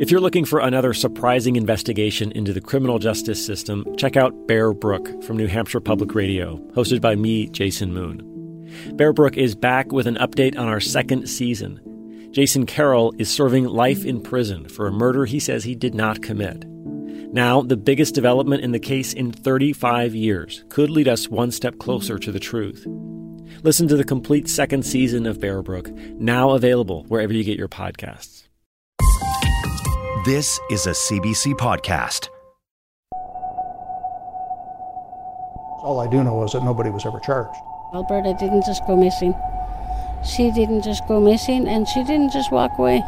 If you're looking for another surprising investigation into the criminal justice system, check out Bear Brook from New Hampshire Public Radio, hosted by me, Jason Moon. Bear Brook is back with an update on our second season. Jason Carroll is serving life in prison for a murder he says he did not commit. Now, the biggest development in the case in 35 years could lead us one step closer to the truth. Listen to the complete second season of Bear Brook, now available wherever you get your podcasts. This is a CBC podcast. All I do know is that nobody was ever charged. Alberta didn't just go missing. She didn't just go missing, and she didn't just walk away.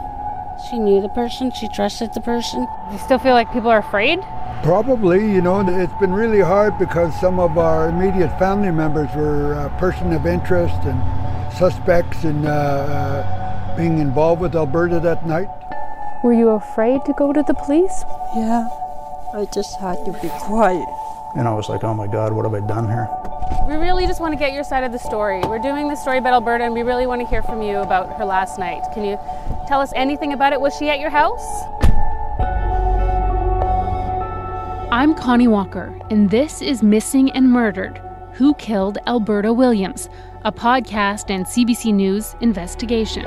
She knew the person. She trusted the person. Do you still feel like people are afraid? Probably, you know. It's been really hard because some of our immediate family members were person of interest and suspects in being involved with Alberta that night. Were you afraid to go to the police? Yeah. I just had to be quiet. And I was like, oh my God, what have I done here? We really just want to get your side of the story. We're doing the story about Alberta, and we really want to hear from you about her last night. Can you tell us anything about it? Was she at your house? I'm Connie Walker, and this is Missing and Murdered, Who Killed Alberta Williams, a podcast and CBC News investigation.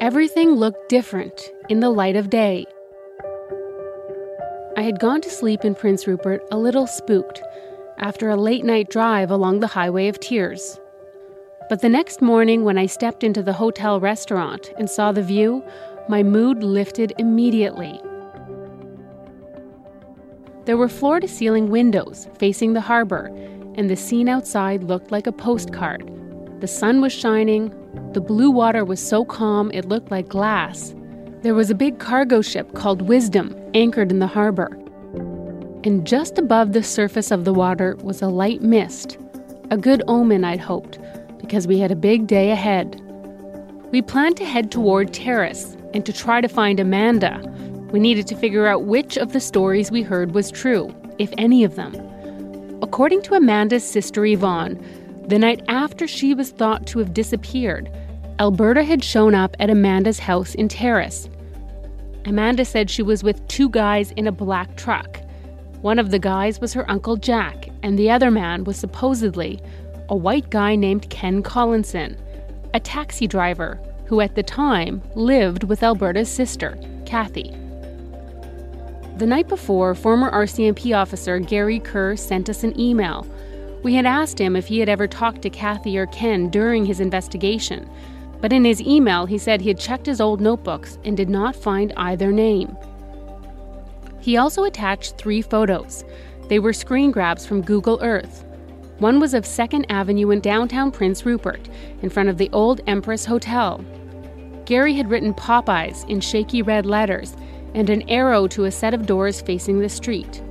Everything looked different in the light of day. I had gone to sleep in Prince Rupert a little spooked after a late-night drive along the Highway of Tears. But the next morning when I stepped into the hotel restaurant and saw the view, my mood lifted immediately. There were floor-to-ceiling windows facing the harbor, and the scene outside looked like a postcard. The sun was shining. The blue water was so calm it looked like glass. There was a big cargo ship called Wisdom anchored in the harbor. And just above the surface of the water was a light mist. A good omen, I'd hoped, because we had a big day ahead. We planned to head toward Terrace and to try to find Amanda. We needed to figure out which of the stories we heard was true, if any of them. According to Amanda's sister Yvonne, the night after she was thought to have disappeared, Alberta had shown up at Amanda's house in Terrace. Amanda said she was with two guys in a black truck. One of the guys was her Uncle Jack, and the other man was supposedly a white guy named Ken Collinson, a taxi driver who at the time lived with Alberta's sister, Kathy. The night before, former RCMP officer Gary Kerr sent us an email. We had asked him if he had ever talked to Kathy or Ken during his investigation, but in his email he said he had checked his old notebooks and did not find either name. He also attached three photos. They were screen grabs from Google Earth. One was of 2nd Avenue in downtown Prince Rupert, in front of the old Empress Hotel. Gary had written Popeyes in shaky red letters and an arrow to a set of doors facing the street.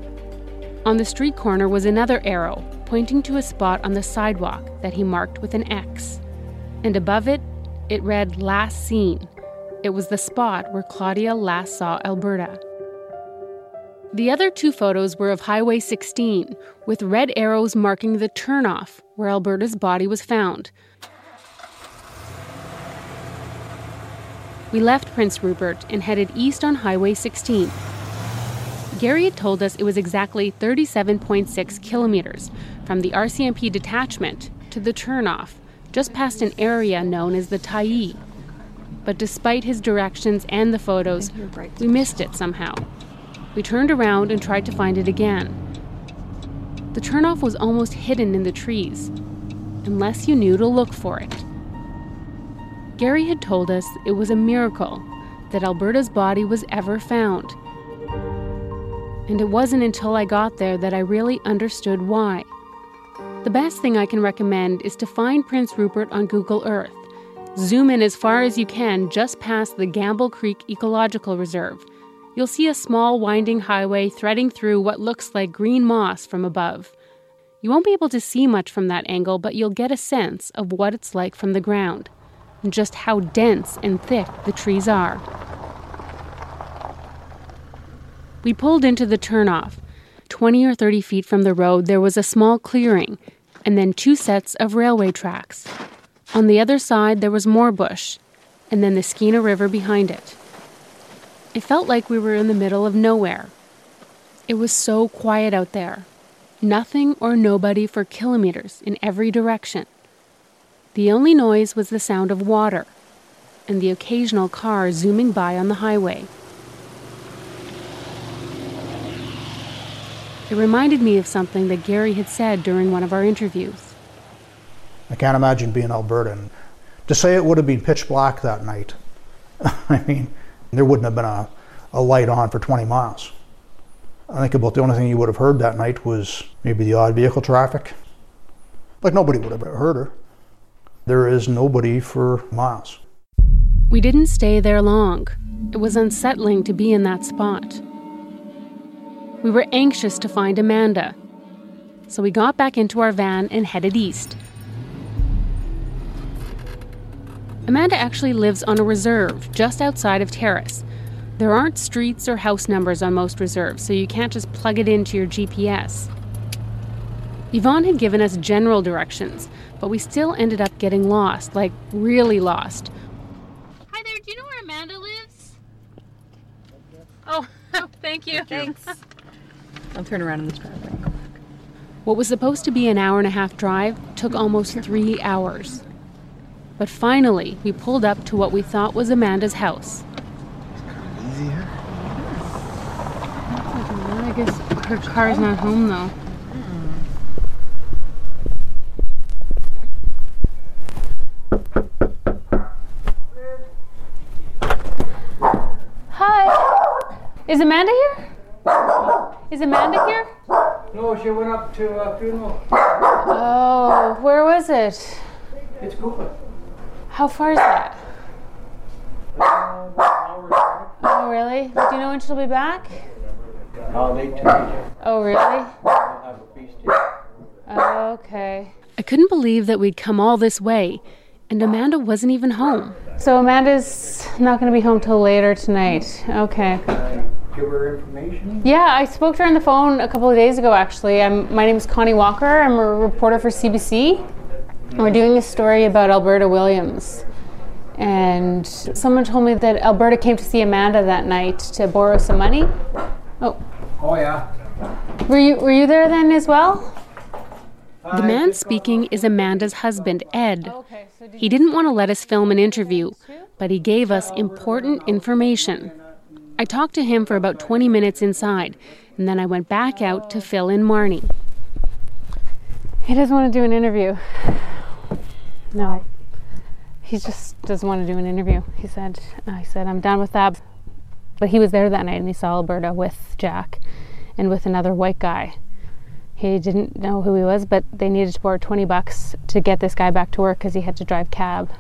On the street corner was another arrow, pointing to a spot on the sidewalk that he marked with an X. And above it, it read Last Seen. It was the spot where Claudia last saw Alberta. The other two photos were of Highway 16, with red arrows marking the turnoff where Alberta's body was found. We left Prince Rupert and headed east on Highway 16. Gary had told us it was exactly 37.6 kilometers from the RCMP detachment to the turnoff, just past an area known as the Ta'i. But despite his directions and the photos, we missed it somehow. We turned around and tried to find it again. The turnoff was almost hidden in the trees, unless you knew to look for it. Gary had told us it was a miracle that Alberta's body was ever found. And it wasn't until I got there that I really understood why. The best thing I can recommend is to find Prince Rupert on Google Earth. Zoom in as far as you can just past the Gamble Creek Ecological Reserve. You'll see a small winding highway threading through what looks like green moss from above. You won't be able to see much from that angle, but you'll get a sense of what it's like from the ground, and just how dense and thick the trees are. We pulled into the turnoff. 20 or 30 feet from the road, there was a small clearing, and then two sets of railway tracks. On the other side, there was more bush, and then the Skeena River behind it. It felt like we were in the middle of nowhere. It was so quiet out there. Nothing or nobody for kilometers in every direction. The only noise was the sound of water and the occasional car zooming by on the highway. It reminded me of something that Gary had said during one of our interviews. I can't imagine being Albertan. To say it would have been pitch black that night, I mean, there wouldn't have been a light on for 20 miles. I think about the only thing you would have heard that night was maybe the odd vehicle traffic. Like, nobody would have heard her. There is nobody for miles. We didn't stay there long. It was unsettling to be in that spot. We were anxious to find Amanda, so we got back into our van and headed east. Amanda actually lives on a reserve just outside of Terrace. There aren't streets or house numbers on most reserves, so you can't just plug it into your GPS. Yvonne had given us general directions, but we still ended up getting lost, like really lost. Hi there, do you know where Amanda lives? Oh, thank you. Thanks. I'll turn around in this driveway and go back. What was supposed to be an hour-and-a-half drive took almost 3 hours. But finally, we pulled up to what we thought was Amanda's house. It's kind of easy, huh? I guess her car's not home, though. Hi. Is Amanda here? Is Amanda here? No, she went up to a funeral. Oh, where was it? It's Cooper. How far is that? Oh, really? Do you know when she'll be back? Oh, really? Oh, okay. I couldn't believe that we'd come all this way, and Amanda wasn't even home. So Amanda's not going to be home till later tonight. Okay. Give her information? Yeah, I spoke to her on the phone a couple of days ago, actually. My name is Connie Walker. I'm a reporter for CBC. We're doing a story about Alberta Williams. And someone told me that Alberta came to see Amanda that night to borrow some money. Oh yeah. Were you there then as well? The man speaking is Amanda's husband, Ed. He didn't want to let us film an interview, but he gave us important information. I talked to him for about 20 minutes inside, and then I went back out to fill in Marnie. He doesn't want to do an interview. No. He just doesn't want to do an interview. He said, I'm done with that. But he was there that night and he saw Alberta with Jack and with another white guy. He didn't know who he was, but they needed to borrow $20 to get this guy back to work because he had to drive cab.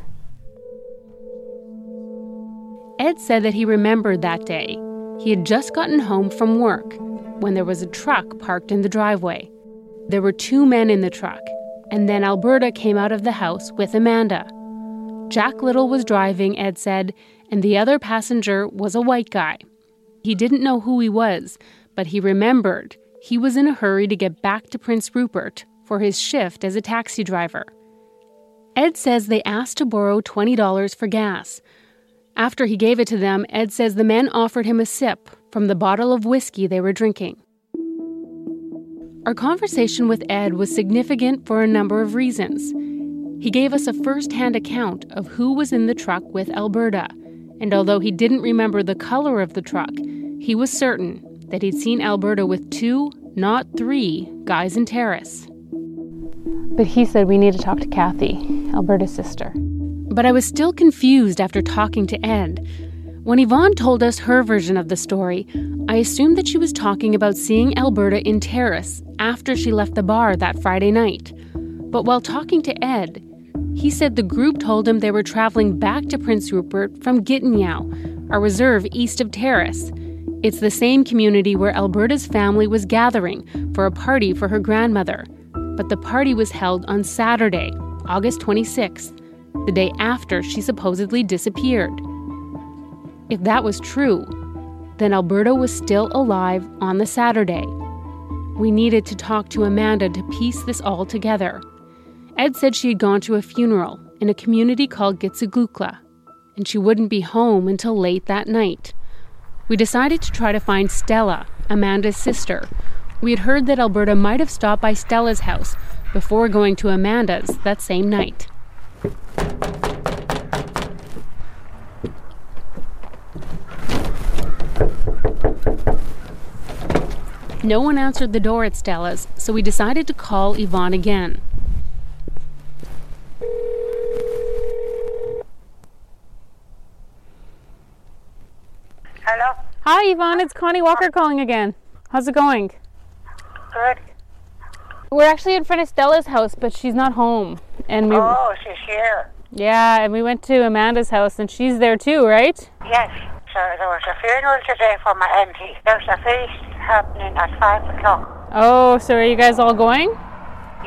Ed said that he remembered that day. He had just gotten home from work when there was a truck parked in the driveway. There were 2 men in the truck, and then Alberta came out of the house with Amanda. Jack Little was driving, Ed said, and the other passenger was a white guy. He didn't know who he was, but he remembered he was in a hurry to get back to Prince Rupert for his shift as a taxi driver. Ed says they asked to borrow $20 for gas. After he gave it to them, Ed says the men offered him a sip from the bottle of whiskey they were drinking. Our conversation with Ed was significant for a number of reasons. He gave us a first-hand account of who was in the truck with Alberta, and although he didn't remember the color of the truck, he was certain that he'd seen Alberta with 2, not 3, guys in Terrace. But he said we need to talk to Kathy, Alberta's sister. But I was still confused after talking to Ed. When Yvonne told us her version of the story, I assumed that she was talking about seeing Alberta in Terrace after she left the bar that Friday night. But while talking to Ed, he said the group told him they were traveling back to Prince Rupert from Gitanyow, a reserve east of Terrace. It's the same community where Alberta's family was gathering for a party for her grandmother. But the party was held on Saturday, August 26th, the day after she supposedly disappeared. If that was true, then Alberta was still alive on the Saturday. We needed to talk to Amanda to piece this all together. Ed said she had gone to a funeral in a community called Gitsegukla, and she wouldn't be home until late that night. We decided to try to find Stella, Amanda's sister. We had heard that Alberta might have stopped by Stella's house before going to Amanda's that same night. No one answered the door at Stella's, so we decided to call Yvonne again. Hello? Hi, Yvonne. It's Connie Walker calling again. How's it going? Good. We're actually in front of Stella's house, but she's not home. And we... Oh, she's here. Yeah, and we went to Amanda's house, and she's there too, right? Yes. So there was a funeral today for my auntie. There's a feast happening at 5 o'clock. Oh, so are you guys all going?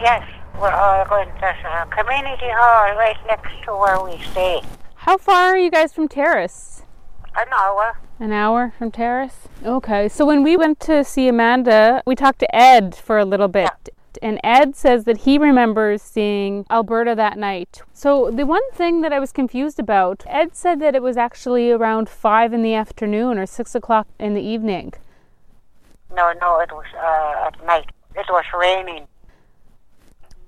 Yes, we're all going. There's a community hall right next to where we stay. How far are you guys from Terrace? An hour. An hour from Terrace? Okay, so when we went to see Amanda, we talked to Ed for a little bit. Yeah. And Ed says that he remembers seeing Alberta that night. So the one thing that I was confused about, Ed said that it was actually around 5 in the afternoon or 6 o'clock in the evening. No, it was at night. It was raining.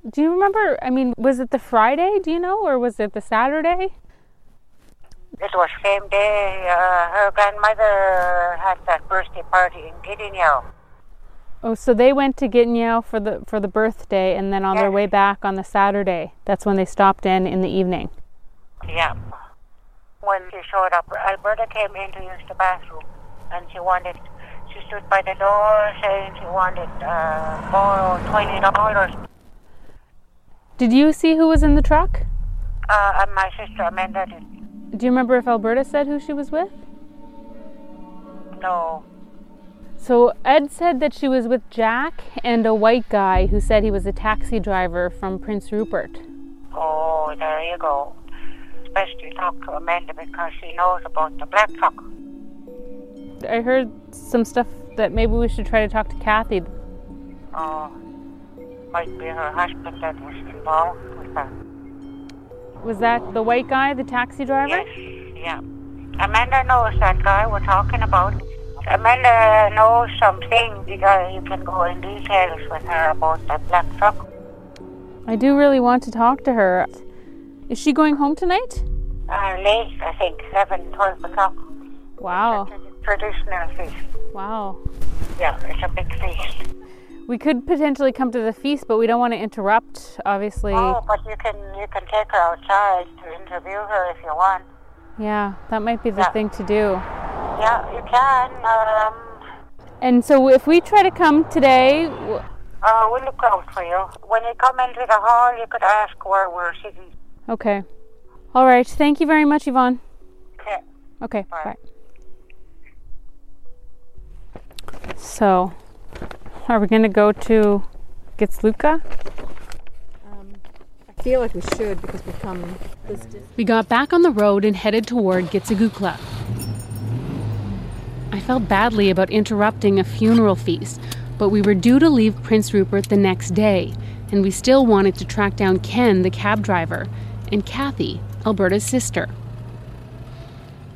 Do you remember, was it the Friday, do you know, or was it the Saturday? It was the same day her grandmother had that birthday party in Gitanyow. Oh, so they went to Gitanyow for the birthday, and then on their way back on the Saturday, that's when they stopped in the evening. Yeah. When she showed up, Alberta came in to use the bathroom, and she stood by the door saying she wanted borrow $20. Did you see who was in the truck? My sister Amanda did. Do you remember if Alberta said who she was with? No. So Ed said that she was with Jack and a white guy who said he was a taxi driver from Prince Rupert. Oh, there you go. It's best you talk to Amanda because she knows about the black truck. I heard some stuff that maybe we should try to talk to Kathy. Oh, might be her husband that was involved with that. Was that the white guy, the taxi driver? Yes, yeah. Amanda knows that guy we're talking about. Amanda knows something because you can go in details with her about that black truck. I do really want to talk to her. Is she going home tonight? Late, I think, 11, 12 o'clock. Wow. That's a traditional feast. Wow. Yeah, it's a big feast. We could potentially come to the feast, but we don't want to interrupt, obviously. Oh, but you can take her outside to interview her if you want. Yeah, that might be the thing to do. Yeah, you can. And so if we try to come today... we'll look out for you. When you come into the hall, you could ask where we're sitting. Okay. All right. Thank you very much, Yvonne. Okay. Okay, bye. So, are we going to go to Gitsegukla? I feel like we should because we've come... We got back on the road and headed toward Gitsegukla. I felt badly about interrupting a funeral feast, but we were due to leave Prince Rupert the next day, and we still wanted to track down Ken, the cab driver, and Kathy, Alberta's sister.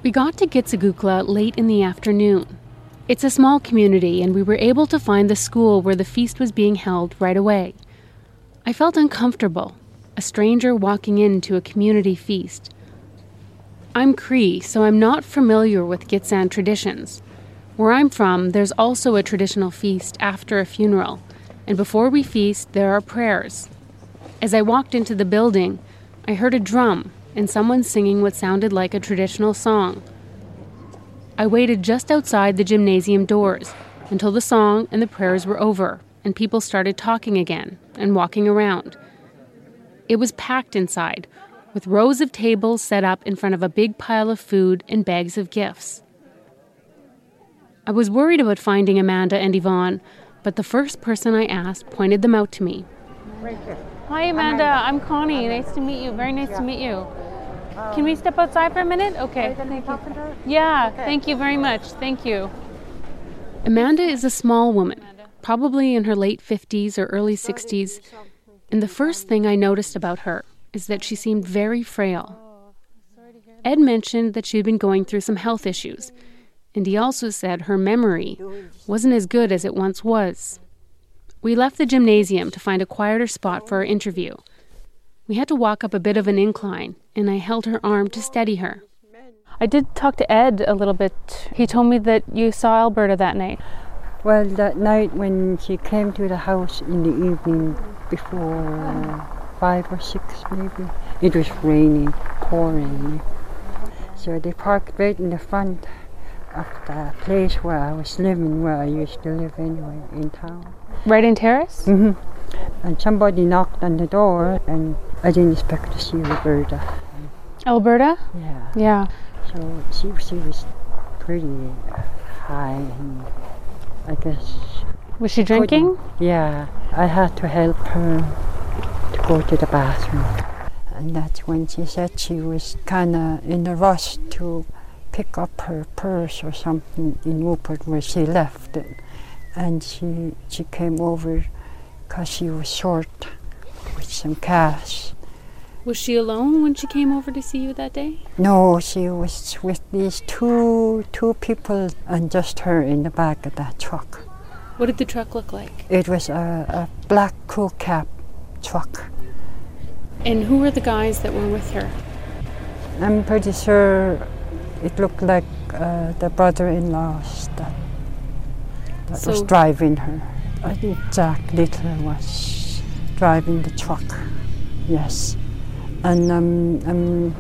We got to Gitsegukla late in the afternoon. It's a small community, and we were able to find the school where the feast was being held right away. I felt uncomfortable, a stranger walking into a community feast. I'm Cree, so I'm not familiar with Gitsan traditions. Where I'm from, there's also a traditional feast after a funeral, and before we feast, there are prayers. As I walked into the building, I heard a drum and someone singing what sounded like a traditional song. I waited just outside the gymnasium doors until the song and the prayers were over, and people started talking again and walking around. It was packed inside, with rows of tables set up in front of a big pile of food and bags of gifts. I was worried about finding Amanda and Yvonne, but the first person I asked pointed them out to me. Right here. Hi, Amanda. I'm Connie. Nice to meet you. Very nice to meet you. Can we step outside for a minute? Okay. Thank you. Yeah, thank you very much. Thank you. Amanda is a small woman, probably in her late 50s or early 60s, and the first thing I noticed about her is that she seemed very frail. Ed mentioned that she'd been going through some health issues, and he also said her memory wasn't as good as it once was. We left the gymnasium to find a quieter spot for our interview. We had to walk up a bit of an incline, and I held her arm to steady her. I did talk to Ed a little bit. He told me that you saw Alberta that night. Well, that night when she came to the house in the evening before 5 or 6 maybe, it was raining, pouring. So they parked right in the front of the place where I was living, where I used to live anyway, in town. Right in Terrace? Mm-hmm. And somebody knocked on the door, and I didn't expect to see Alberta. Alberta? Yeah. Yeah. So she was pretty high, and I guess... Was she drinking? Yeah. I had to help her to go to the bathroom. And that's when she said she was kind of in a rush to pick up her purse or something in Rupert where she left it. And she came over because she was short with some cash. Was she alone when she came over to see you that day? No, she was with these two people and just her in the back of that truck. What did the truck look like? It was a black crew cab truck. And who were the guys that were with her? I'm pretty sure it looked like the brother-in-law that was driving her. I think Jack Little was driving the truck, yes. And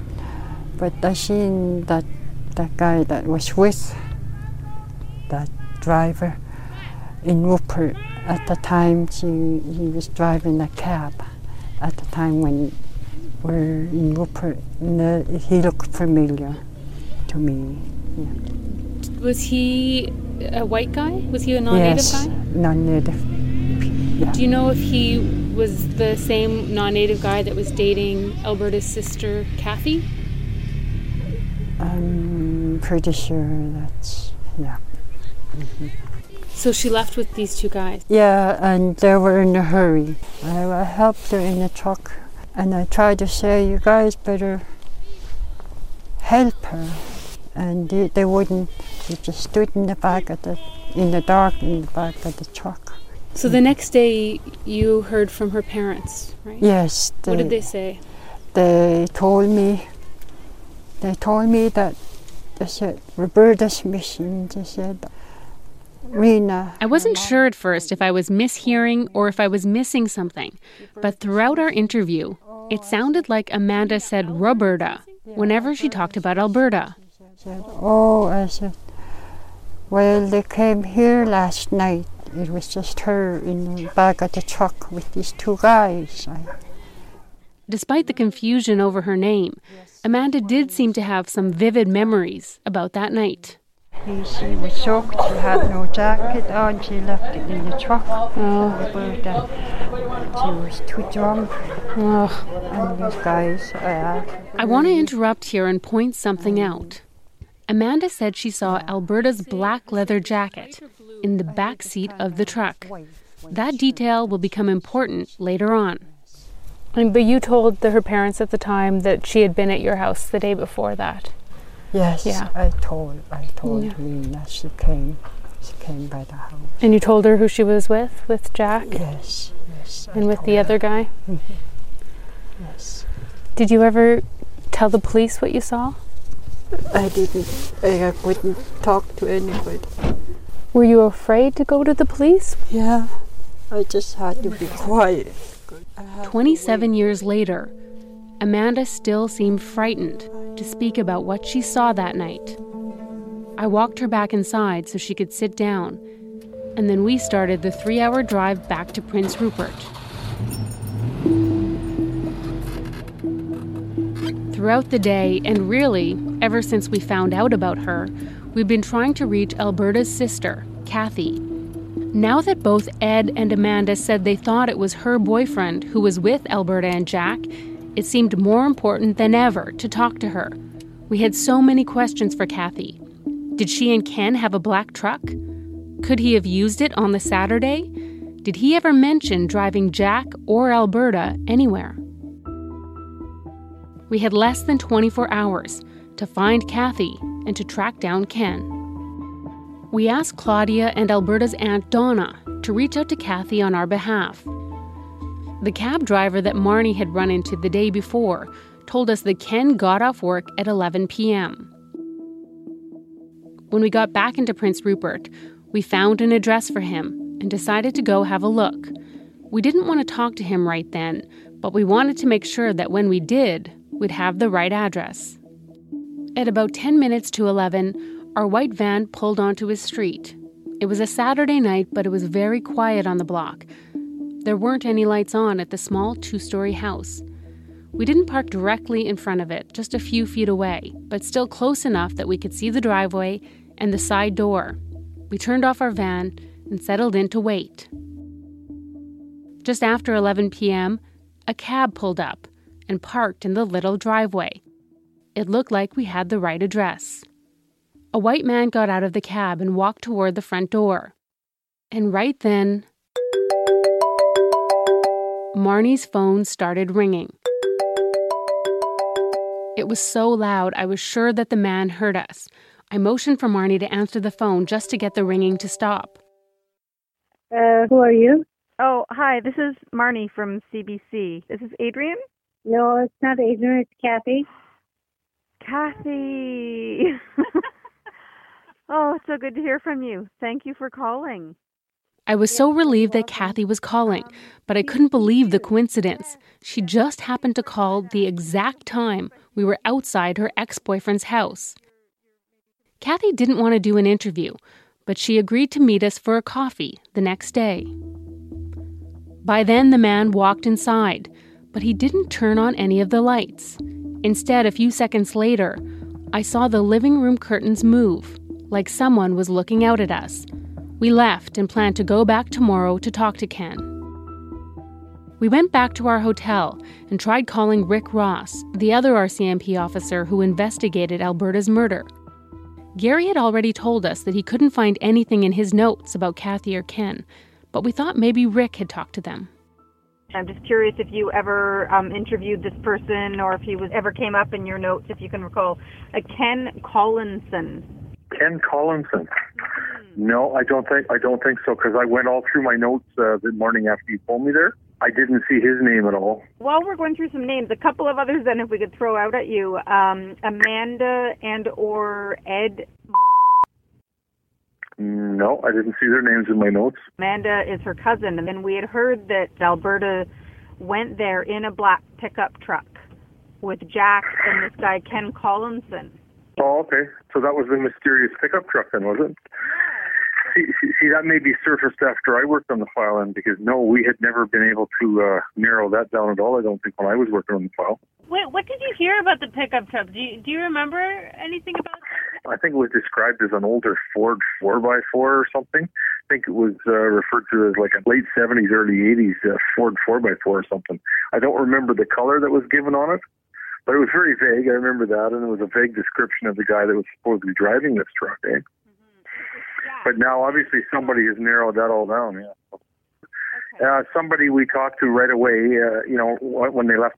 but I seen that guy that was with that driver in Rupert at the time. He was driving a cab at the time when we're in Rupert. He looked familiar to me. Yeah. Was he a white guy? Was he a non-native guy? Yes, non-native. Yeah. Do you know if he was the same non-native guy that was dating Alberta's sister, Kathy? I'm pretty sure that's, yeah. Mm-hmm. So she left with these two guys? Yeah, and they were in a hurry. I helped her in the truck, and I tried to say, you guys better help her. And they wouldn't. They just stood in the back of the truck. So the next day, you heard from her parents, right? Yes. What did they say? They told me that, they said, Roberta's missing. They said, Rena. I wasn't sure at first if I was mishearing or if I was missing something. But throughout our interview, it sounded like Amanda said Roberta whenever she talked about Alberta. I said, well, they came here last night. It was just her in the back of the truck with these two guys. Despite the confusion over her name, Amanda did seem to have some vivid memories about that night. She was soaked, she had no jacket on, she left it in the truck. She was too drunk. And these guys... I want to interrupt here and point something out. Amanda said she saw Alberta's black leather jacket in the back seat of the truck. That detail will become important later on. But you told her parents at the time that she had been at your house the day before that. Yes, yeah. I told Rena she came by the house. And you told her who she was with Jack? Yes. And with the other guy? Mm-hmm. Yes. Did you ever tell the police what you saw? I didn't. I wouldn't talk to anybody. Were you afraid to go to the police? Yeah, I just had to be quiet. 27 years later, Amanda still seemed frightened to speak about what she saw that night. I walked her back inside so she could sit down, and then we started the 3-hour drive back to Prince Rupert. Throughout the day, and really, ever since we found out about her, we've been trying to reach Alberta's sister, Kathy. Now that both Ed and Amanda said they thought it was her boyfriend who was with Alberta and Jack, it seemed more important than ever to talk to her. We had so many questions for Kathy. Did she and Ken have a black truck? Could he have used it on the Saturday? Did he ever mention driving Jack or Alberta anywhere? We had less than 24 hours to find Kathy and to track down Ken. We asked Claudia and Alberta's Aunt Donna to reach out to Kathy on our behalf. The cab driver that Marnie had run into the day before told us that Ken got off work at 11 p.m. When we got back into Prince Rupert, we found an address for him and decided to go have a look. We didn't want to talk to him right then, but we wanted to make sure that when we did, we'd have the right address. At about 10 minutes to 11, our white van pulled onto his street. It was a Saturday night, but it was very quiet on the block. There weren't any lights on at the small two-story house. We didn't park directly in front of it, just a few feet away, but still close enough that we could see the driveway and the side door. We turned off our van and settled in to wait. Just after 11 p.m., a cab pulled up and parked in the little driveway. It looked like we had the right address. A white man got out of the cab and walked toward the front door. And right then, Marnie's phone started ringing. It was so loud, I was sure that the man heard us. I motioned for Marnie to answer the phone just to get the ringing to stop. Who are you? Oh, hi, this is Marnie from CBC. Is this Adrian? No, it's not Adrian, it's Kathy. Kathy! Oh, it's so good to hear from you. Thank you for calling. I was so relieved that Kathy was calling, but I couldn't believe the coincidence. She just happened to call the exact time we were outside her ex-boyfriend's house. Kathy didn't want to do an interview, but she agreed to meet us for a coffee the next day. By then, the man walked inside, but he didn't turn on any of the lights. Instead, a few seconds later, I saw the living room curtains move, like someone was looking out at us. We left and planned to go back tomorrow to talk to Ken. We went back to our hotel and tried calling Rick Ross, the other RCMP officer who investigated Alberta's murder. Gary had already told us that he couldn't find anything in his notes about Kathy or Ken, but we thought maybe Rick had talked to them. I'm just curious if you ever interviewed this person or if he was ever came up in your notes, if you can recall. Ken Collinson. Ken Collinson. No, I don't think so, because I went all through my notes the morning after you told me there. I didn't see his name at all. While we're going through some names, a couple of others then if we could throw out at you. Amanda and or Ed. No, I didn't see their names in my notes. Amanda is her cousin, and then we had heard that Alberta went there in a black pickup truck with Jack and this guy Ken Collinson. Oh, okay. So that was the mysterious pickup truck then, was it? See, that may be surfaced after I worked on the file, and because, no, we had never been able to narrow that down at all, I don't think, when I was working on the file. Wait, what did you hear about the pickup truck? Do you remember anything about it? I think it was described as an older Ford 4x4 or something. I think it was referred to as like a late 70s, early 80s Ford 4x4 or something. I don't remember the color that was given on it, but it was very vague. I remember that, and it was a vague description of the guy that was supposedly driving this truck, eh? But now, obviously, somebody has narrowed that all down. Yeah. Okay. Somebody we talked to right away, when they left,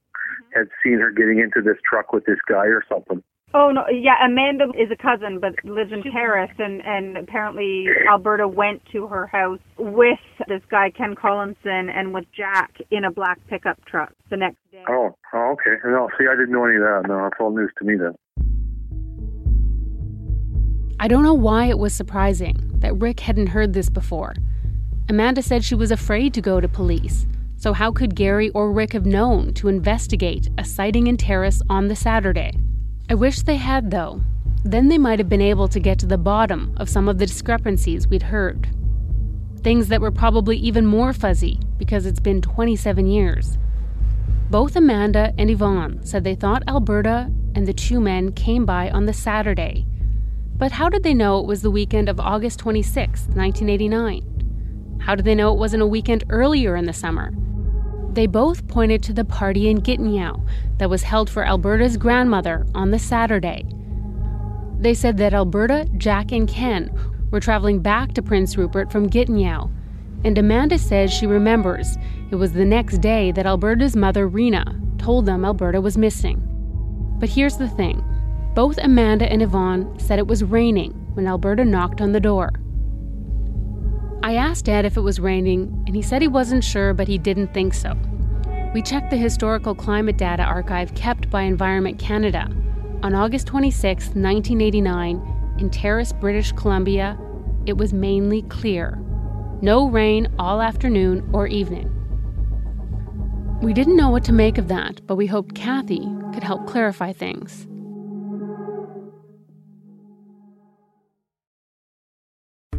had seen her getting into this truck with this guy or something. Oh, no, yeah, Amanda is a cousin, but lives in Terrace, and apparently Alberta went to her house with this guy, Ken Collinson, and with Jack in a black pickup truck the next day. Oh, okay. No, see, I didn't know any of that. No, it's all news to me then. I don't know why it was surprising that Rick hadn't heard this before. Amanda said she was afraid to go to police, so how could Gary or Rick have known to investigate a sighting in Terrace on the Saturday? I wish they had, though. Then they might have been able to get to the bottom of some of the discrepancies we'd heard. Things that were probably even more fuzzy because it's been 27 years. Both Amanda and Yvonne said they thought Alberta and the two men came by on the Saturday. But how did they know it was the weekend of August 26, 1989? How did they know it wasn't a weekend earlier in the summer? They both pointed to the party in Gitanyow that was held for Alberta's grandmother on the Saturday. They said that Alberta, Jack, and Ken were traveling back to Prince Rupert from Gitanyow, and Amanda says she remembers it was the next day that Alberta's mother, Rena, told them Alberta was missing. But here's the thing. Both Amanda and Yvonne said it was raining when Alberta knocked on the door. I asked Ed if it was raining, and he said he wasn't sure, but he didn't think so. We checked the historical climate data archive kept by Environment Canada. On August 26, 1989, in Terrace, British Columbia, it was mainly clear. No rain all afternoon or evening. We didn't know what to make of that, but we hoped Kathy could help clarify things.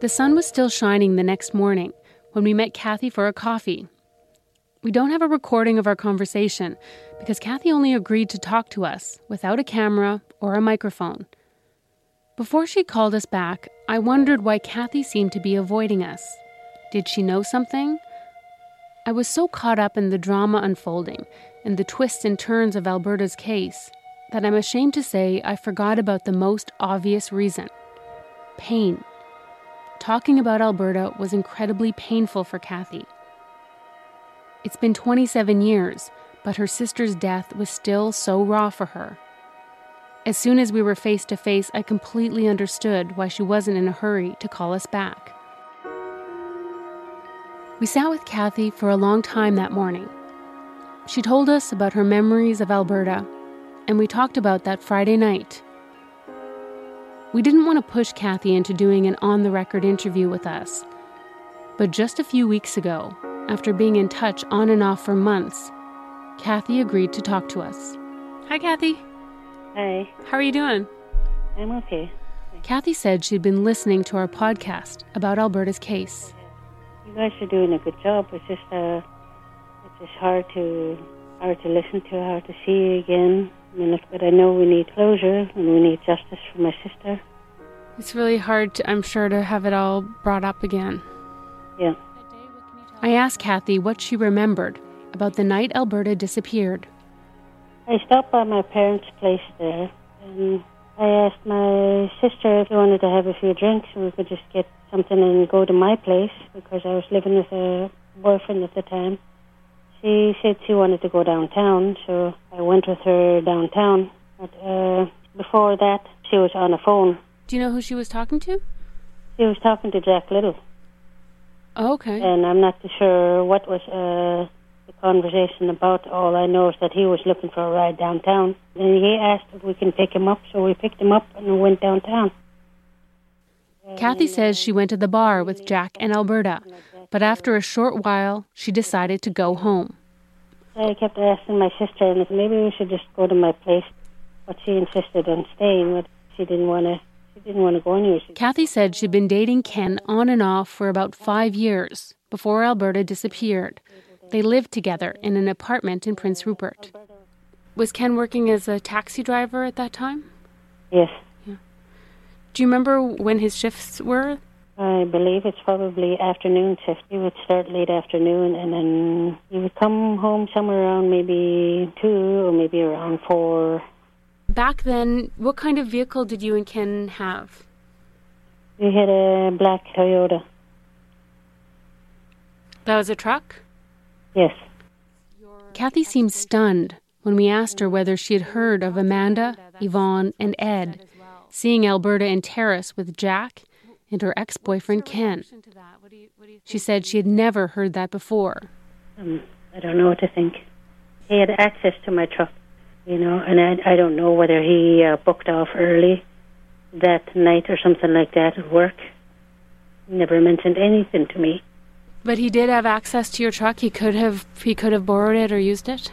The sun was still shining the next morning when we met Kathy for a coffee. We don't have a recording of our conversation because Kathy only agreed to talk to us without a camera or a microphone. Before she called us back, I wondered why Kathy seemed to be avoiding us. Did she know something? I was so caught up in the drama unfolding and the twists and turns of Alberta's case that I'm ashamed to say I forgot about the most obvious reason: pain. Talking about Alberta was incredibly painful for Kathy. It's been 27 years, but her sister's death was still so raw for her. As soon as we were face to face, I completely understood why she wasn't in a hurry to call us back. We sat with Kathy for a long time that morning. She told us about her memories of Alberta, and we talked about that Friday night. We didn't want to push Kathy into doing an on-the-record interview with us. But just a few weeks ago, after being in touch on and off for months, Kathy agreed to talk to us. Hi, Kathy. Hi. How are you doing? I'm okay. Kathy said she'd been listening to our podcast about Alberta's case. You guys are doing a good job. It's just hard to listen to, hard to see you again. I mean, but I know we need closure and we need justice for my sister. It's really hard, I'm sure, to have it all brought up again. Yeah. I asked Kathy what she remembered about the night Alberta disappeared. I stopped by my parents' place there, and I asked my sister if she wanted to have a few drinks and we could just get something and go to my place, because I was living with a boyfriend at the time. She said she wanted to go downtown, so I went with her downtown. But before that, she was on the phone. Do you know who she was talking to? She was talking to Jack Little. Oh, okay. And I'm not too sure what was the conversation about. All I know is that he was looking for a ride downtown. And he asked if we can pick him up, so we picked him up and we went downtown. Kathy says she went to the bar with Jack and Alberta, but after a short while, she decided to go home. I kept asking my sister, and maybe we should just go to my place, but she insisted on staying, but she didn't want to go anywhere. Kathy said she'd been dating Ken on and off for about 5 years before Alberta disappeared. They lived together in an apartment in Prince Rupert. Was Ken working as a taxi driver at that time? Yes. Do you remember when his shifts were? I believe it's probably afternoon shift. He would start late afternoon, and then he would come home somewhere around maybe 2 or maybe around 4. Back then, what kind of vehicle did you and Ken have? We had a black Toyota. That was a truck? Yes. Kathy seemed stunned when we asked her whether she had heard of Amanda, Yvonne, and Ed seeing Alberta in Terrace with Jack and her ex-boyfriend Ken. She said she had never heard that before. I don't know what to think. He had access to my truck, and I don't know whether he booked off early that night or something like that at work. He never mentioned anything to me. But he did have access to your truck? He could have borrowed it or used it?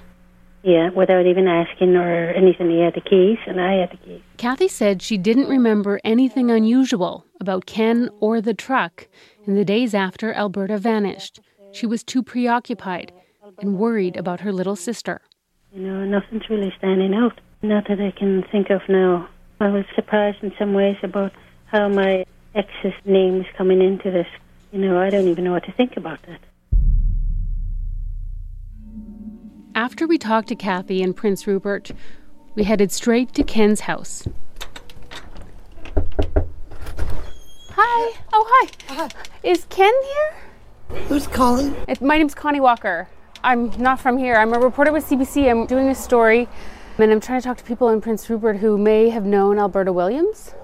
Yeah, without even asking or anything, he had the keys, and I had the keys. Kathy said she didn't remember anything unusual about Ken or the truck in the days after Alberta vanished. She was too preoccupied and worried about her little sister. You know, nothing's really standing out. Not that I can think of now. I was surprised in some ways about how my ex's name is coming into this. You know, I don't even know what to think about that. After we talked to Kathy and Prince Rupert, we headed straight to Ken's house. Hi. Oh, hi. Is Ken here? Who's calling? My name's Connie Walker. I'm not from here. I'm a reporter with CBC. I'm doing a story, and I'm trying to talk to people in Prince Rupert who may have known Alberta Williams.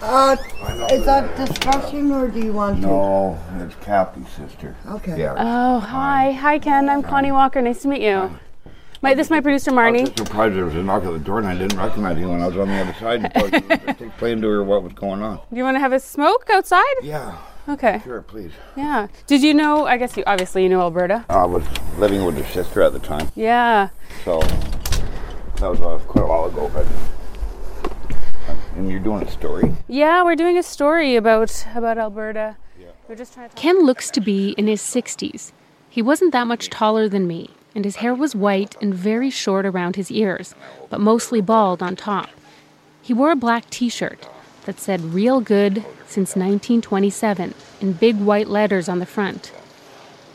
Is that discussion, or do you want to? No, it's Kathy's sister. Okay. Yeah. Oh, hi. Hi, Ken. I'm Connie Walker. Nice to meet you. Hi. This is my producer, Marnie. I was surprised there was a knock at the door, and I didn't recognize you when I was on the other side. I was explaining to her what was going on. Do you want to have a smoke outside? Yeah. Okay. Sure, please. Yeah. Did you know, I guess you know Alberta. I was living with her sister at the time. Yeah. So that was quite a while ago, but... And you're doing a story? Yeah, we're doing a story about Alberta. Yeah. We're just trying to talk. Ken looks to be in his 60s. He wasn't that much taller than me, and his hair was white and very short around his ears, but mostly bald on top. He wore a black T-shirt that said Real Good Since 1927 in big white letters on the front.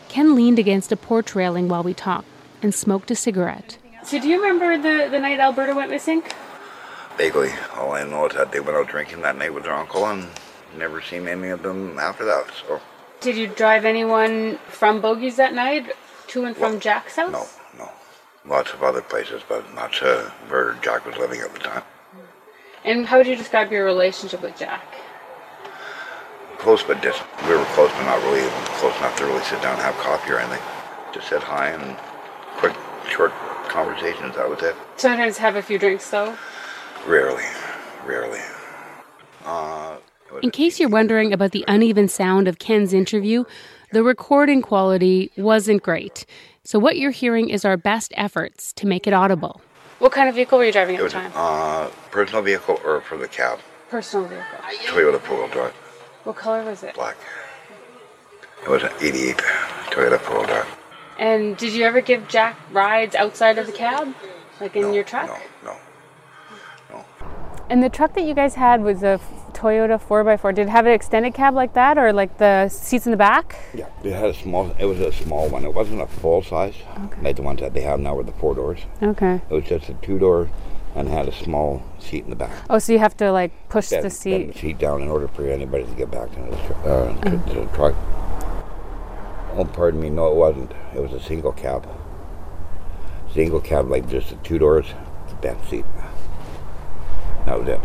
Ken leaned against a porch railing while we talked and smoked a cigarette. So do you remember the night Alberta went missing? Vaguely. All I know is that they went out drinking that night with their uncle and never seen any of them after that, so... Did you drive anyone from Bogey's that night to and from Jack's house? No. Lots of other places, but not to where Jack was living at the time. And how would you describe your relationship with Jack? Close but distant. We were close, but not really close enough to really sit down and have coffee or anything. Just said hi and quick, short conversations, that was it. Sometimes have a few drinks, though? Rarely. In case you're wondering about the uneven sound of Ken's interview, the recording quality wasn't great. So what you're hearing is our best efforts to make it audible. What kind of vehicle were you driving at the time? Personal vehicle or for the cab? Personal vehicle. Toyota 4-wheel drive. What color was it? Black. It was an 88 Toyota 4-wheel drive. And did you ever give Jack rides outside of the cab? Like in your truck? No. And the truck that you guys had was a Toyota 4x4. Did it have an extended cab like that, or like the seats in the back? Yeah, it had it was a small one. It wasn't a full size, like the ones that they have now with the 4 doors. Okay. It was just a 2-door and had a small seat in the back. Oh, so you have to like push the seat down in order for anybody to get back to the truck. Oh, pardon me. No, it wasn't. It was a single cab. Single cab, like just the 2 doors, the back seat. That was it.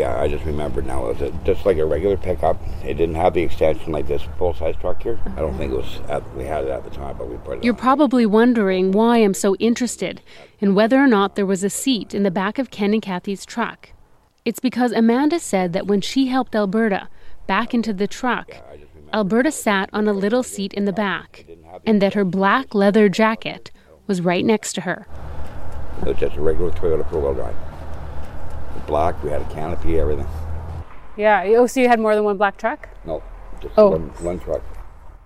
Yeah, I just remembered now. It was just like a regular pickup. It didn't have the extension like this full-size truck here. Okay. I don't think it was. We had it at the time, but we put it. You're probably wondering why I'm so interested in whether or not there was a seat in the back of Ken and Kathy's truck. It's because Amanda said that when she helped Alberta back into the truck, Alberta sat on a little seat in the back, and that her black leather jacket was right next to her. It was just a regular Toyota 4-wheel drive. Black, we had a canopy, everything. Yeah, oh, so you had more than one black truck? No, just one truck.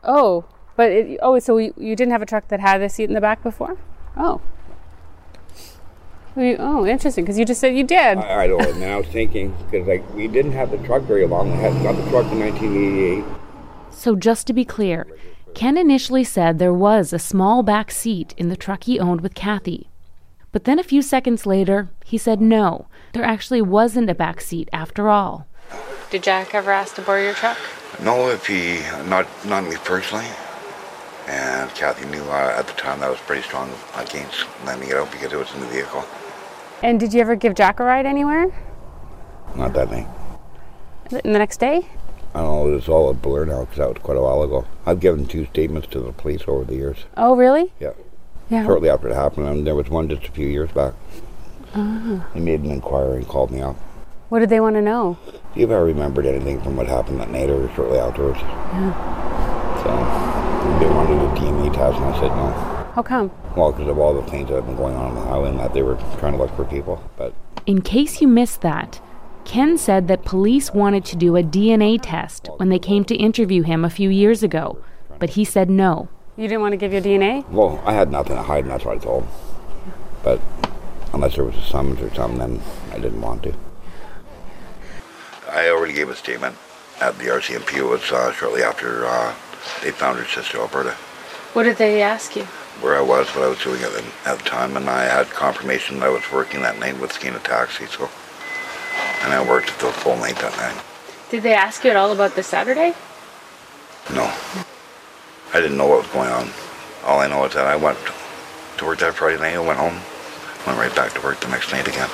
Oh, but you didn't have a truck that had a seat in the back before? Oh. Interesting, because you just said you did. I don't know, and I was thinking, because like, we didn't have the truck very long. We had got the truck in 1988. So just to be clear, Ken initially said there was a small back seat in the truck he owned with Kathy. But then a few seconds later, he said no, there actually wasn't a back seat after all. Did Jack ever ask to borrow your truck? No, if he, not me personally. And Kathy knew at the time that was pretty strong against lending it out because it was in the vehicle. And did you ever give Jack a ride anywhere? Not that night. And the next day? I don't know, it's all a blur now because that was quite a while ago. I've given 2 statements to the police over the years. Oh, really? Yeah. Yeah. Shortly after it happened, and there was one just a few years back. They made an inquiry and called me up. What did they want to know? See if I remembered anything from what happened that night or shortly afterwards. Yeah. So they wanted to do DNA tests, and I said no. How come? Well, because of all the things that have been going on the highway and that they were trying to look for people. But in case you missed that, Ken said that police wanted to do a DNA test when they came to interview him a few years ago, but he said no. You didn't want to give your DNA? Well, I had nothing to hide, and that's what I told him. But unless there was a summons or something, then I didn't want to. I already gave a statement at the RCMP. It was shortly after they found her sister, Alberta. What did they ask you? Where I was, what I was doing at the time, and I had confirmation that I was working that night with Skeena Taxi, so... And I worked the full night that night. Did they ask you at all about the Saturday? No. I didn't know what was going on. All I know is that I went to work that Friday night, I went home, went right back to work the next night again.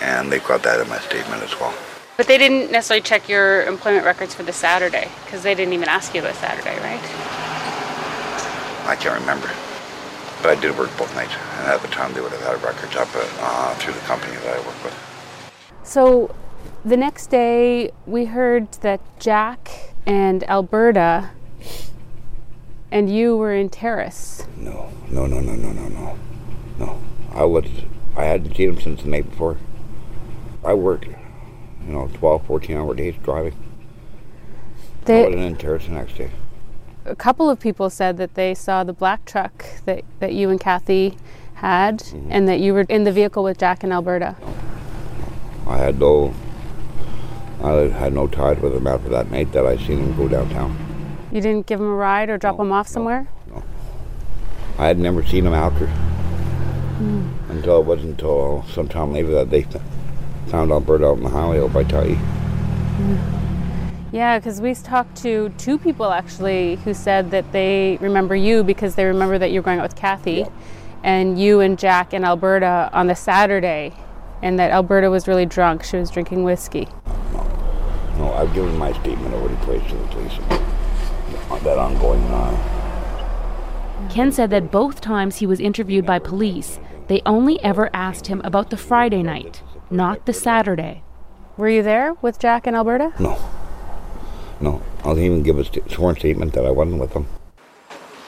And they got that in my statement as well. But they didn't necessarily check your employment records for the Saturday, because they didn't even ask you about Saturday, right? I can't remember. But I did work both nights, and at the time they would have had records up through the company that I worked with. So the next day, we heard that Jack and Alberta and you were in Terrace. No. I hadn't seen him since the night before. I worked, 12, 14-hour days driving. I wasn't in Terrace the next day. A couple of people said that they saw the black truck that you and Kathy had, mm-hmm. and that you were in the vehicle with Jack and Alberta. No. I had no ties with him after that night that I seen him go downtown. You didn't give him a ride or drop him off somewhere? No. I had never seen him after. Until sometime later that they found Alberta out on the highway over by Ta'i. Yeah, because we talked to two people actually who said that they remember you because they remember that you were going out with Kathy, yeah. and you and Jack and Alberta on the Saturday. And that Alberta was really drunk. She was drinking whiskey. No, I've given my statement over the place to the police. That ongoing... Ken said that both times he was interviewed by police, they only ever asked him about the Friday night, not the Saturday. Were you there with Jack and Alberta? No. I'll even give a sworn statement that I wasn't with them.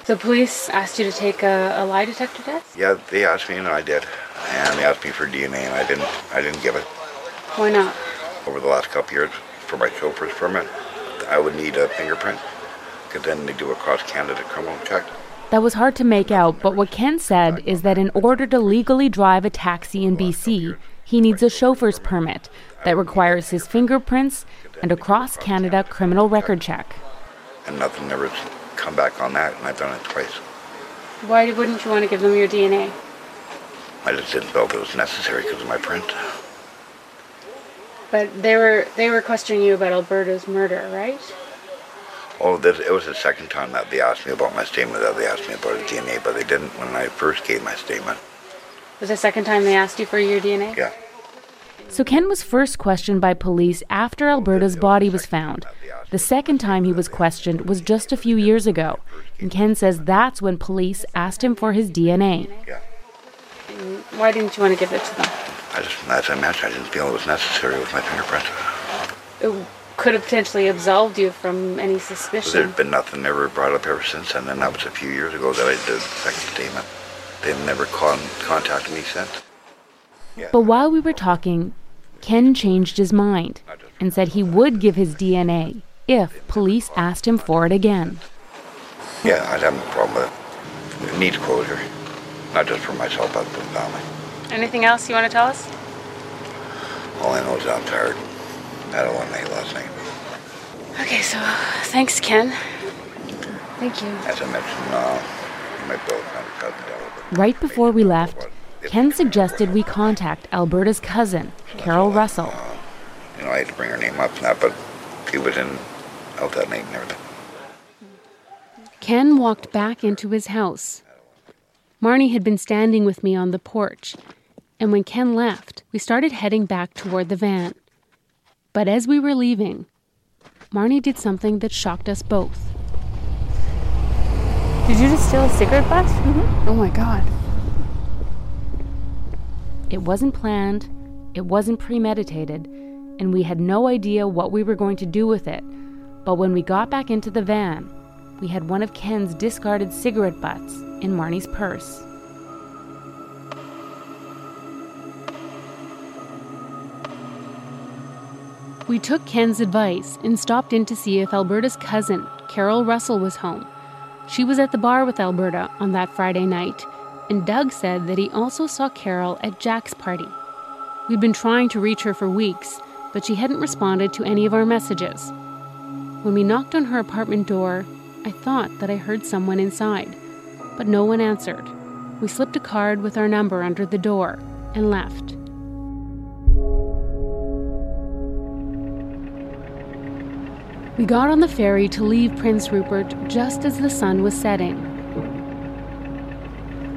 The police asked you to take a lie detector test? Yeah, they asked me and I did. And they asked me for DNA, and I didn't give it. Why not? Over the last couple years, for my chauffeur's permit, I would need a fingerprint, because then they do a cross-Canada criminal check. That was hard to make out, but what Ken said is that in order to legally drive a taxi in BC, he needs a chauffeur's permit that requires his fingerprints and a cross-Canada criminal record check. And nothing ever come back on that, and I've done it twice. Why wouldn't you want to give them your DNA? I just didn't feel it was necessary because of my print. But they were questioning you about Alberta's murder, right? Oh, it was the second time that they asked me about my statement, that they asked me about his DNA, but they didn't when I first gave my statement. It was the second time they asked you for your DNA? Yeah. So Ken was first questioned by police after Alberta's body was found. The second time he was questioned was just a few years ago, and Ken says that's when police asked him for his DNA. Yeah. Why didn't you want to give it to them? As I mentioned, I didn't feel it was necessary with my fingerprints. It could have potentially absolved you from any suspicion. There's been nothing ever brought up ever since then, and that was a few years ago that I did the second statement. They've never contacted me since. Yeah. But while we were talking, Ken changed his mind and said he would give his DNA if police asked him for it again. Yeah, I'd have no problem with it. It needs closure. Not just for myself, but for the family. Anything else you want to tell us? All I know is I'm tired. I had a long night last night. Okay, so thanks, Ken. Thank you. As I mentioned, my bill cut down. Right before we left, Ken suggested we contact Alberta's cousin, Carol Russell. I had to bring her name up and that, but she was out that night and everything. Ken walked back into his house. Marnie had been standing with me on the porch, and when Ken left, we started heading back toward the van. But as we were leaving, Marnie did something that shocked us both. Did you just steal a cigarette butt? Mm-hmm. Oh my God. It wasn't planned, it wasn't premeditated, and we had no idea what we were going to do with it. But when we got back into the van, we had one of Ken's discarded cigarette butts in Marnie's purse. We took Ken's advice and stopped in to see if Alberta's cousin, Carol Russell, was home. She was at the bar with Alberta on that Friday night, and Doug said that he also saw Carol at Jack's party. We'd been trying to reach her for weeks, but she hadn't responded to any of our messages. When we knocked on her apartment door, I thought that I heard someone inside, but no one answered. We slipped a card with our number under the door and left. We got on the ferry to leave Prince Rupert just as the sun was setting.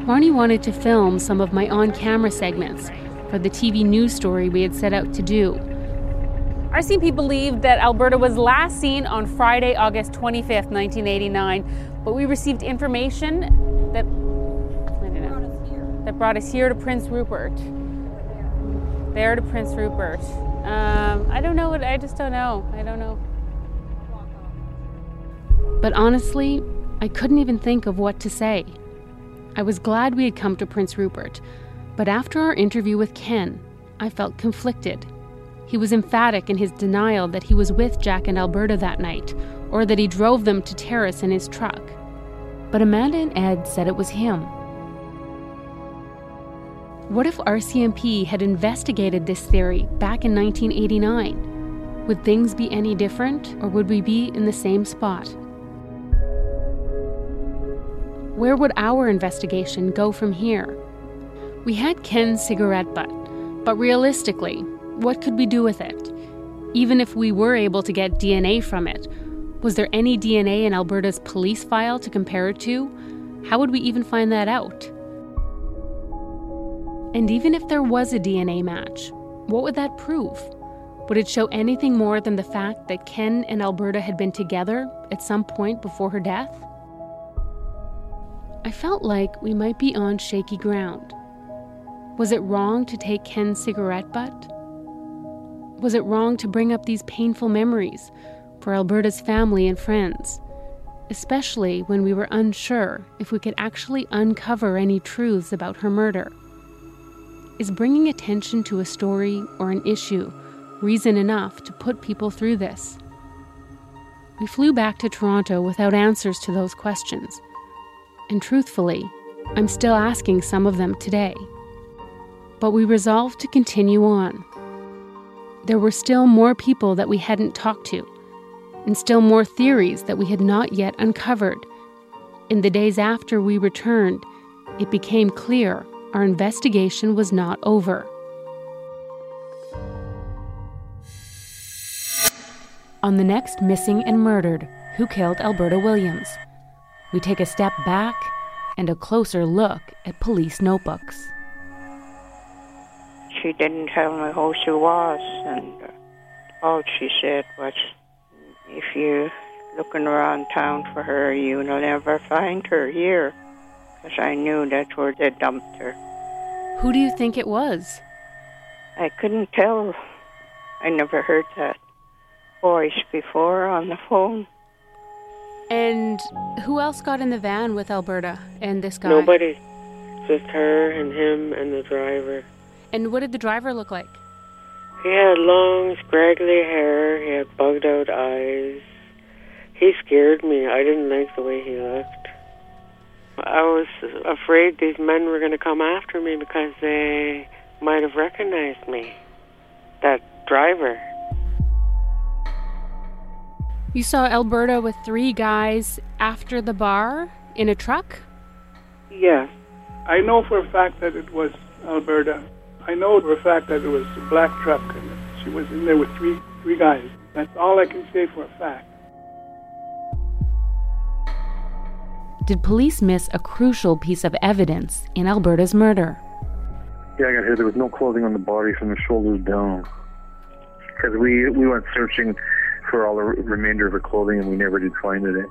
Marnie wanted to film some of my on-camera segments for the TV news story we had set out to do. RCMP believed that Alberta was last seen on Friday, August 25th, 1989, but we received information that brought us here to Prince Rupert. There to Prince Rupert. I don't know. But honestly, I couldn't even think of what to say. I was glad we had come to Prince Rupert, but after our interview with Ken, I felt conflicted. He was emphatic in his denial that he was with Jack and Alberta that night, or that he drove them to Terrace in his truck. But Amanda and Ed said it was him. What if RCMP had investigated this theory back in 1989? Would things be any different, or would we be in the same spot? Where would our investigation go from here? We had Ken's cigarette butt, but realistically, what could we do with it? Even if we were able to get DNA from it, was there any DNA in Alberta's police file to compare it to? How would we even find that out? And even if there was a DNA match, what would that prove? Would it show anything more than the fact that Ken and Alberta had been together at some point before her death? I felt like we might be on shaky ground. Was it wrong to take Ken's cigarette butt? Was it wrong to bring up these painful memories for Alberta's family and friends, especially when we were unsure if we could actually uncover any truths about her murder? Is bringing attention to a story or an issue reason enough to put people through this? We flew back to Toronto without answers to those questions. And truthfully, I'm still asking some of them today. But we resolved to continue on. There were still more people that we hadn't talked to, and still more theories that we had not yet uncovered. In the days after we returned, it became clear our investigation was not over. On the next Missing and Murdered, Who Killed Alberta Williams? We take a step back and a closer look at police notebooks. She didn't tell me who she was, and all she said was, if you're looking around town for her, you'll never find her here, because I knew that's where they dumped her. Who do you think it was? I couldn't tell. I never heard that voice before on the phone. And who else got in the van with Alberta and this guy? Nobody. Just her and him and the driver. And what did the driver look like? He had long, scraggly hair. He had bugged-out eyes. He scared me. I didn't like the way he looked. I was afraid these men were going to come after me because they might have recognized me, that driver. You saw Alberta with three guys after the bar in a truck? Yes. I know for a fact that it was Alberta. I know for a fact that it was a black truck, and she was in there with three guys. That's all I can say for a fact. Did police miss a crucial piece of evidence in Alberta's murder? Yeah, I got here. There was no clothing on the body from the shoulders down. Because we went searching for all the remainder of her clothing, and we never did find it.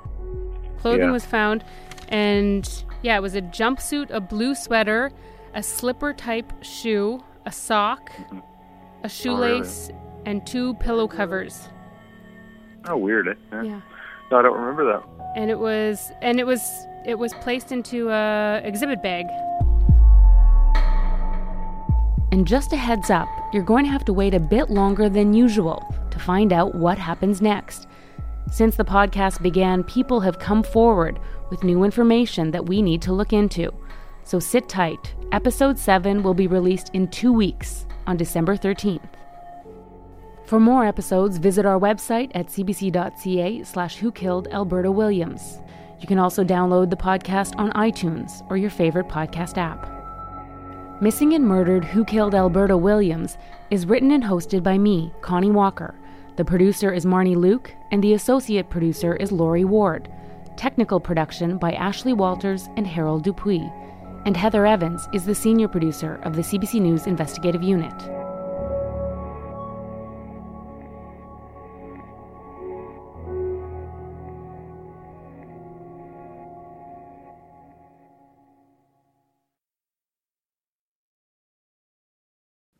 Clothing was found, and it was a jumpsuit, a blue sweater, a slipper-type shoe, a sock, a shoelace, and two pillow covers. Oh, weird, eh? Yeah. No, I don't remember that. And it was placed into an exhibit bag. And just a heads up, you're going to have to wait a bit longer than usual to find out what happens next. Since the podcast began, people have come forward with new information that we need to look into. So sit tight. Episode 7 will be released in 2 weeks on December 13th. For more episodes, visit our website at cbc.ca/whokilledalbertawilliams. You can also download the podcast on iTunes or your favorite podcast app. Missing and Murdered, Who Killed Alberta Williams is written and hosted by me, Connie Walker. The producer is Marnie Luke, and the associate producer is Lori Ward. Technical production by Ashley Walters and Harold Dupuis. And Heather Evans is the senior producer of the CBC News Investigative Unit.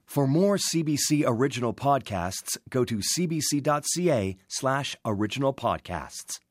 For more CBC original podcasts, go to cbc.ca/original podcasts.